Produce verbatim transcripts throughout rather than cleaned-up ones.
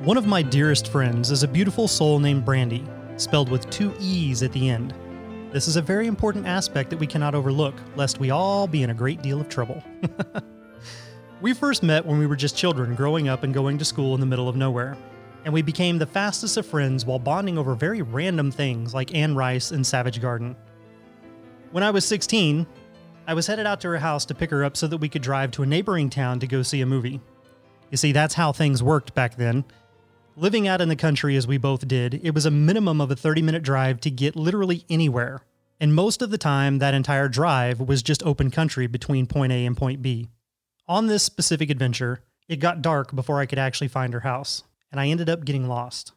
One of my dearest friends is a beautiful soul named Brandy, spelled with two E's at the end. This is a very important aspect that we cannot overlook, lest we all be in a great deal of trouble. We first met when we were just children, growing up and going to school in the middle of nowhere. And we became the fastest of friends while bonding over very random things like Anne Rice and Savage Garden. When I was sixteen, I was headed out to her house to pick her up so that we could drive to a neighboring town to go see a movie. You see, that's how things worked back then. Living out in the country as we both did, it was a minimum of a thirty-minute drive to get literally anywhere. And most of the time, that entire drive was just open country between point A and point B. On this specific adventure, it got dark before I could actually find her house, and I ended up getting lost.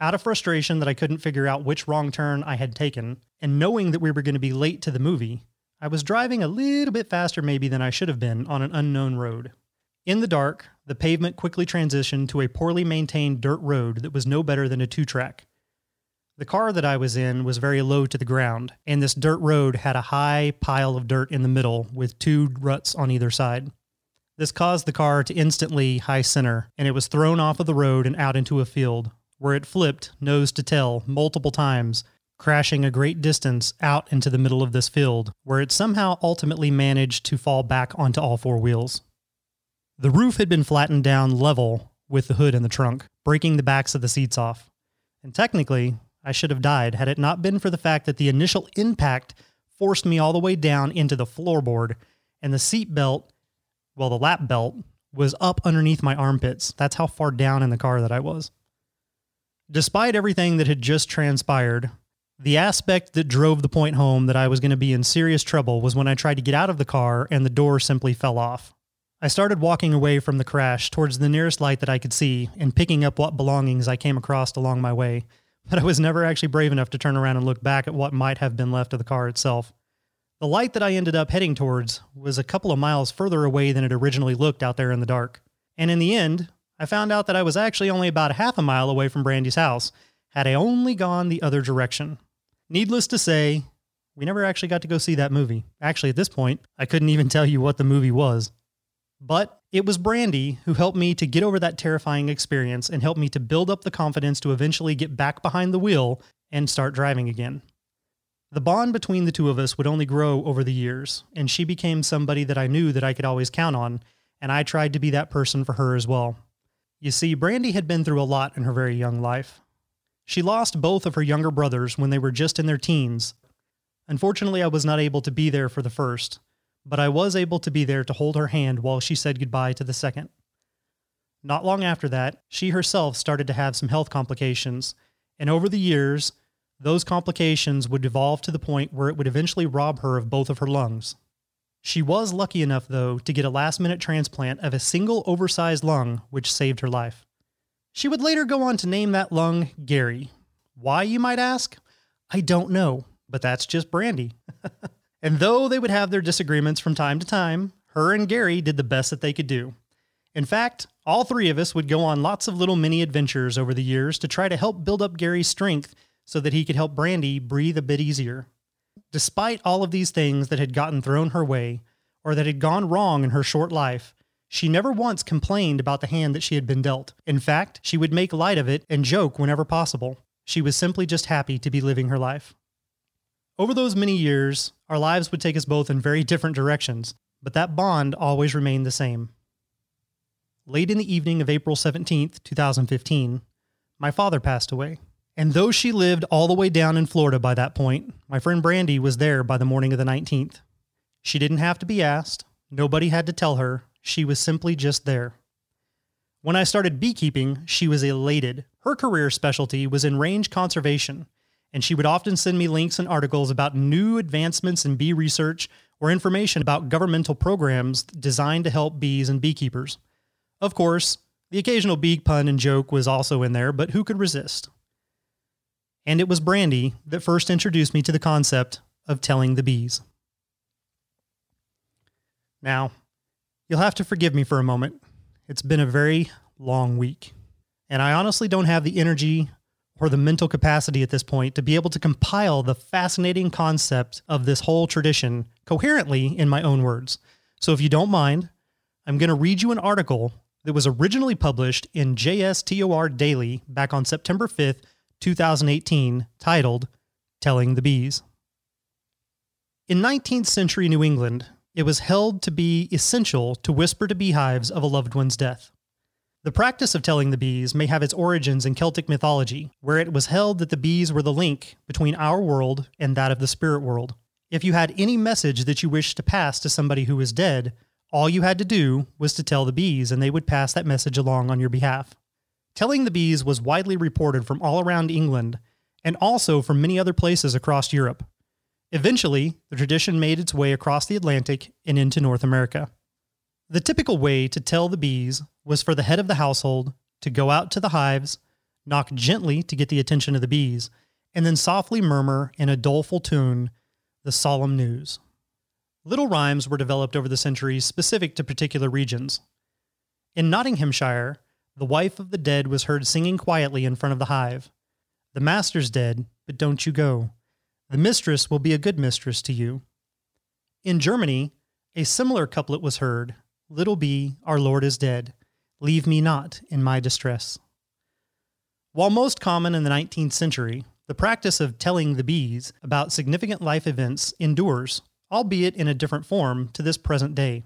Out of frustration that I couldn't figure out which wrong turn I had taken, and knowing that we were going to be late to the movie, I was driving a little bit faster maybe than I should have been on an unknown road. In the dark, the pavement quickly transitioned to a poorly maintained dirt road that was no better than a two-track. The car that I was in was very low to the ground, and this dirt road had a high pile of dirt in the middle with two ruts on either side. This caused the car to instantly high center, and it was thrown off of the road and out into a field, where it flipped nose to tail multiple times, crashing a great distance out into the middle of this field, where it somehow ultimately managed to fall back onto all four wheels. The roof had been flattened down level with the hood and the trunk, breaking the backs of the seats off. And technically, I should have died had it not been for the fact that the initial impact forced me all the way down into the floorboard, and the seat belt, well, the lap belt, was up underneath my armpits. That's how far down in the car that I was. Despite everything that had just transpired, the aspect that drove the point home that I was going to be in serious trouble was when I tried to get out of the car and the door simply fell off. I started walking away from the crash towards the nearest light that I could see and picking up what belongings I came across along my way, but I was never actually brave enough to turn around and look back at what might have been left of the car itself. The light that I ended up heading towards was a couple of miles further away than it originally looked out there in the dark. And in the end, I found out that I was actually only about half a mile away from Brandy's house, had I only gone the other direction. Needless to say, we never actually got to go see that movie. Actually, at this point, I couldn't even tell you what the movie was. But it was Brandy who helped me to get over that terrifying experience and helped me to build up the confidence to eventually get back behind the wheel and start driving again. The bond between the two of us would only grow over the years, and she became somebody that I knew that I could always count on, and I tried to be that person for her as well. You see, Brandy had been through a lot in her very young life. She lost both of her younger brothers when they were just in their teens. Unfortunately, I was not able to be there for the first, but I was able to be there to hold her hand while she said goodbye to the second. Not long after that, she herself started to have some health complications, and over the years, those complications would evolve to the point where it would eventually rob her of both of her lungs. She was lucky enough, though, to get a last-minute transplant of a single oversized lung, which saved her life. She would later go on to name that lung Gary. Why, you might ask? I don't know, but that's just Brandy. And though they would have their disagreements from time to time, her and Gary did the best that they could do. In fact, all three of us would go on lots of little mini adventures over the years to try to help build up Gary's strength so that he could help Brandy breathe a bit easier. Despite all of these things that had gotten thrown her way or that had gone wrong in her short life, she never once complained about the hand that she had been dealt. In fact, she would make light of it and joke whenever possible. She was simply just happy to be living her life. Over those many years, our lives would take us both in very different directions, but that bond always remained the same. Late in the evening of April seventeenth, twenty fifteen, my father passed away. And though she lived all the way down in Florida by that point, my friend Brandy was there by the morning of the nineteenth. She didn't have to be asked. Nobody had to tell her. She was simply just there. When I started beekeeping, she was elated. Her career specialty was in range conservation, and she would often send me links and articles about new advancements in bee research or information about governmental programs designed to help bees and beekeepers. Of course, the occasional bee pun and joke was also in there, but who could resist? And it was Brandy that first introduced me to the concept of telling the bees. Now, you'll have to forgive me for a moment. It's been a very long week, and I honestly don't have the energy or the mental capacity at this point to be able to compile the fascinating concept of this whole tradition coherently in my own words. So if you don't mind, I'm going to read you an article that was originally published in J S T O R Daily back on September fifth, two thousand eighteen, titled Telling the Bees. In nineteenth century New England, it was held to be essential to whisper to beehives of a loved one's death. The practice of telling the bees may have its origins in Celtic mythology, where it was held that the bees were the link between our world and that of the spirit world. If you had any message that you wished to pass to somebody who was dead, all you had to do was to tell the bees, and they would pass that message along on your behalf. Telling the bees was widely reported from all around England, and also from many other places across Europe. Eventually, the tradition made its way across the Atlantic and into North America. The typical way to tell the bees was for the head of the household to go out to the hives, knock gently to get the attention of the bees, and then softly murmur in a doleful tune the solemn news. Little rhymes were developed over the centuries specific to particular regions. In Nottinghamshire, the wife of the dead was heard singing quietly in front of the hive. The master's dead, but don't you go. The mistress will be a good mistress to you. In Germany, a similar couplet was heard, Little bee, our Lord is dead. Leave me not in my distress. While most common in the nineteenth century, the practice of telling the bees about significant life events endures, albeit in a different form, to this present day.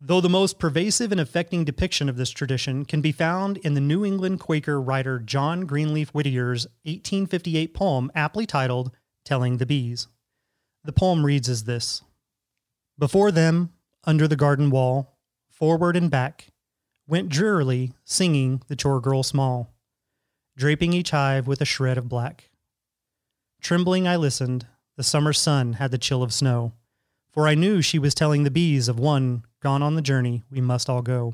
Though the most pervasive and affecting depiction of this tradition can be found in the New England Quaker writer John Greenleaf Whittier's eighteen fifty-eight poem aptly titled, Telling the Bees. The poem reads as this. Before them, under the garden wall, forward and back, went drearily singing the chore girl small, draping each hive with a shred of black. Trembling I listened, the summer sun had the chill of snow, for I knew she was telling the bees of one gone on the journey we must all go.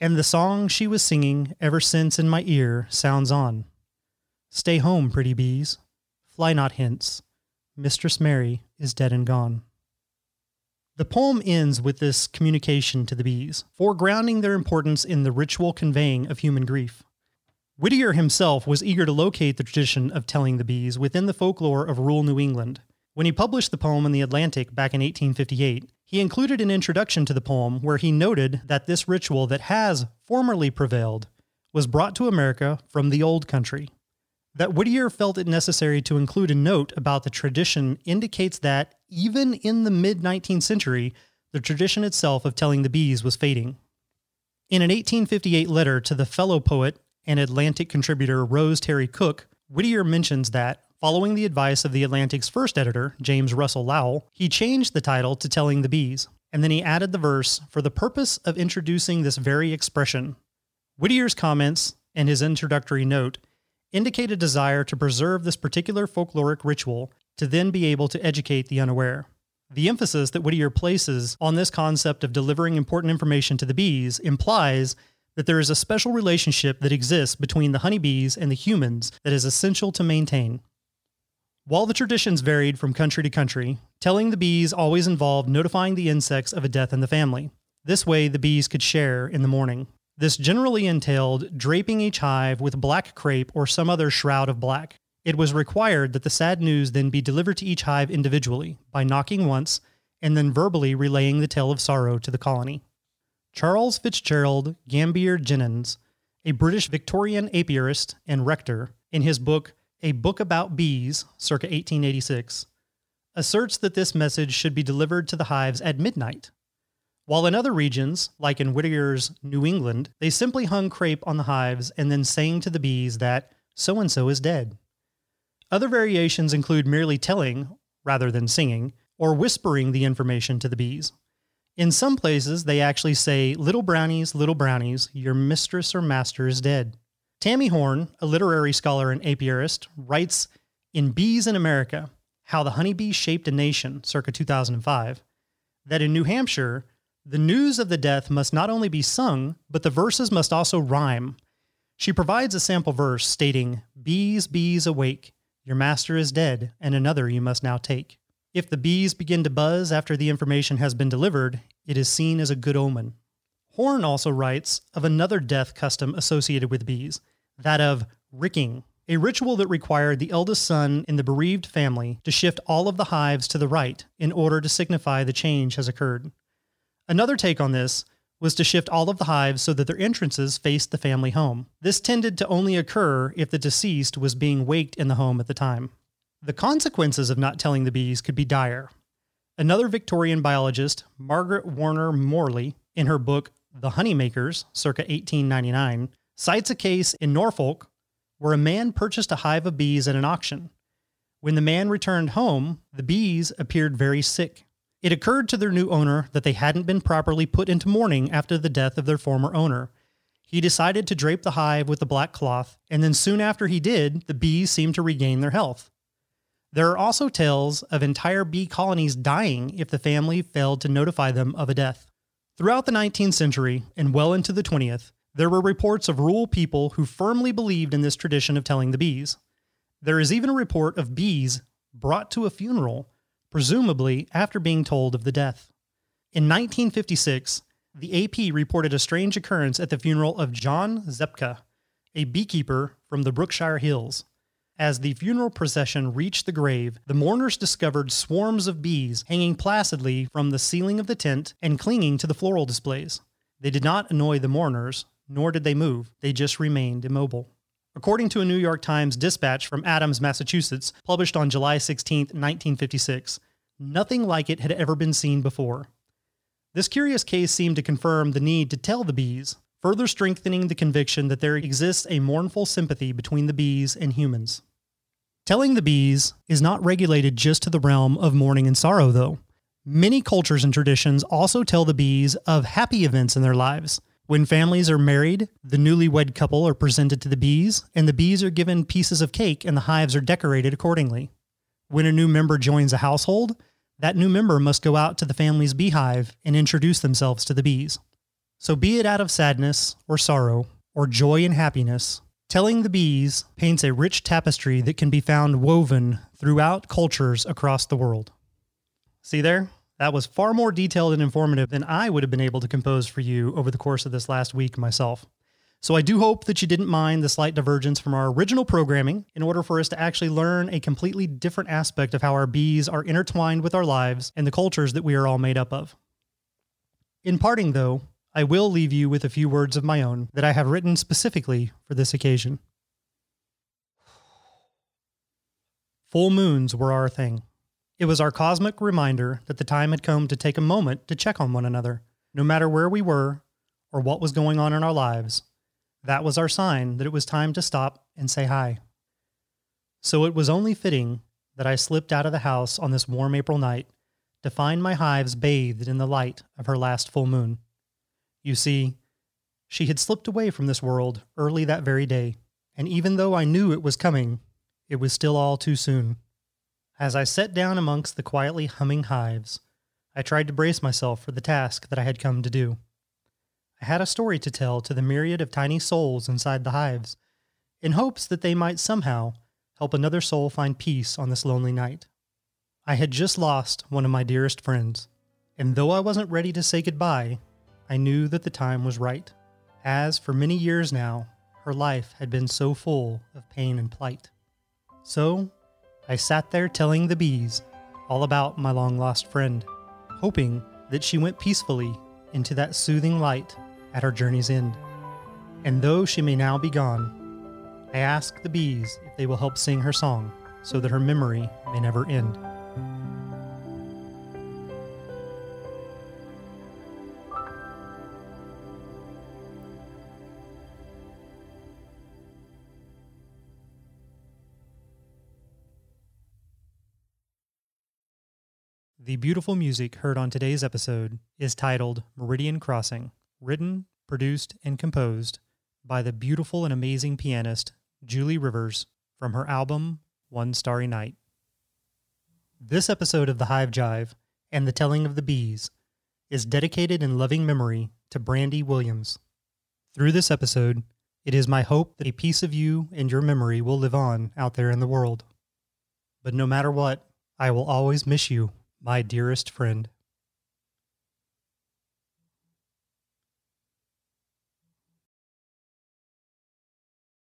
And the song she was singing ever since in my ear sounds on. Stay home, pretty bees, fly not hence, Mistress Mary is dead and gone. The poem ends with this communication to the bees, foregrounding their importance in the ritual conveying of human grief. Whittier himself was eager to locate the tradition of telling the bees within the folklore of rural New England. When he published the poem in The Atlantic back in eighteen fifty-eight, he included an introduction to the poem where he noted that this ritual that has formerly prevailed was brought to America from the old country. That Whittier felt it necessary to include a note about the tradition indicates that, even in the mid-nineteenth century, the tradition itself of telling the bees was fading. In an eighteen fifty-eight letter to the fellow poet and Atlantic contributor Rose Terry Cooke, Whittier mentions that, following the advice of the Atlantic's first editor, James Russell Lowell, he changed the title to Telling the Bees, and then he added the verse for the purpose of introducing this very expression. Whittier's comments and his introductory note indicate a desire to preserve this particular folkloric ritual to then be able to educate the unaware. The emphasis that Whittier places on this concept of delivering important information to the bees implies that there is a special relationship that exists between the honeybees and the humans that is essential to maintain. While the traditions varied from country to country, telling the bees always involved notifying the insects of a death in the family. This way, the bees could share in the mourning. This generally entailed draping each hive with black crepe or some other shroud of black. It was required that the sad news then be delivered to each hive individually by knocking once and then verbally relaying the tale of sorrow to the colony. Charles Fitzgerald Gambier Jennens, a British Victorian apiarist and rector, in his book, A Book About Bees, circa eighteen eighty-six, asserts that this message should be delivered to the hives at midnight. While in other regions, like in Whittier's New England, they simply hung crepe on the hives and then sang to the bees that so-and-so is dead. Other variations include merely telling, rather than singing, or whispering the information to the bees. In some places, they actually say, little brownies, little brownies, your mistress or master is dead. Tammy Horn, a literary scholar and apiarist, writes in Bees in America, How the Honeybee Shaped a Nation, circa two thousand five, that in New Hampshire, the news of the death must not only be sung, but the verses must also rhyme. She provides a sample verse stating, Bees, bees, awake, your master is dead, and another you must now take. If the bees begin to buzz after the information has been delivered, it is seen as a good omen. Horn also writes of another death custom associated with bees, that of ricking, a ritual that required the eldest son in the bereaved family to shift all of the hives to the right in order to signify the change has occurred. Another take on this was to shift all of the hives so that their entrances faced the family home. This tended to only occur if the deceased was being waked in the home at the time. The consequences of not telling the bees could be dire. Another Victorian biologist, Margaret Warner Morley, in her book The Honeymakers, circa eighteen ninety-nine, cites a case in Norfolk where a man purchased a hive of bees at an auction. When the man returned home, the bees appeared very sick. It occurred to their new owner that they hadn't been properly put into mourning after the death of their former owner. He decided to drape the hive with a black cloth, and then soon after he did, the bees seemed to regain their health. There are also tales of entire bee colonies dying if the family failed to notify them of a death. Throughout the nineteenth century, and well into the twentieth, there were reports of rural people who firmly believed in this tradition of telling the bees. There is even a report of bees brought to a funeral, presumably after being told of the death. In nineteen fifty-six, the A P reported a strange occurrence at the funeral of John Zepka, a beekeeper from the Brookshire Hills. As the funeral procession reached the grave, the mourners discovered swarms of bees hanging placidly from the ceiling of the tent and clinging to the floral displays. They did not annoy the mourners, nor did they move. They just remained immobile. According to a New York Times dispatch from Adams, Massachusetts, published on July sixteenth, nineteen fifty-six, nothing like it had ever been seen before. This curious case seemed to confirm the need to tell the bees, further strengthening the conviction that there exists a mournful sympathy between the bees and humans. Telling the bees is not regulated just to the realm of mourning and sorrow, though. Many cultures and traditions also tell the bees of happy events in their lives. When families are married, the newlywed couple are presented to the bees, and the bees are given pieces of cake and the hives are decorated accordingly. When a new member joins a household, that new member must go out to the family's beehive and introduce themselves to the bees. So be it out of sadness or sorrow or joy and happiness, telling the bees paints a rich tapestry that can be found woven throughout cultures across the world. See there? That was far more detailed and informative than I would have been able to compose for you over the course of this last week myself. So I do hope that you didn't mind the slight divergence from our original programming in order for us to actually learn a completely different aspect of how our bees are intertwined with our lives and the cultures that we are all made up of. In parting, though, I will leave you with a few words of my own that I have written specifically for this occasion. Full moons were our thing. It was our cosmic reminder that the time had come to take a moment to check on one another. No matter where we were or what was going on in our lives, that was our sign that it was time to stop and say hi. So it was only fitting that I slipped out of the house on this warm April night to find my hives bathed in the light of her last full moon. You see, she had slipped away from this world early that very day, and even though I knew it was coming, it was still all too soon. As I sat down amongst the quietly humming hives, I tried to brace myself for the task that I had come to do. I had a story to tell to the myriad of tiny souls inside the hives, in hopes that they might somehow help another soul find peace on this lonely night. I had just lost one of my dearest friends, and though I wasn't ready to say goodbye, I knew that the time was right, as for many years now, her life had been so full of pain and plight. So I sat there telling the bees all about my long-lost friend, hoping that she went peacefully into that soothing light at her journey's end. And though she may now be gone, I ask the bees if they will help sing her song so that her memory may never end. The beautiful music heard on today's episode is titled Meridian Crossing, written, produced, and composed by the beautiful and amazing pianist Julie Rivers from her album One Starry Night. This episode of The Hive Jive and The Telling of the Bees is dedicated in loving memory to Brandy Williams. Through this episode, it is my hope that a piece of you and your memory will live on out there in the world. But no matter what, I will always miss you, my dearest friend.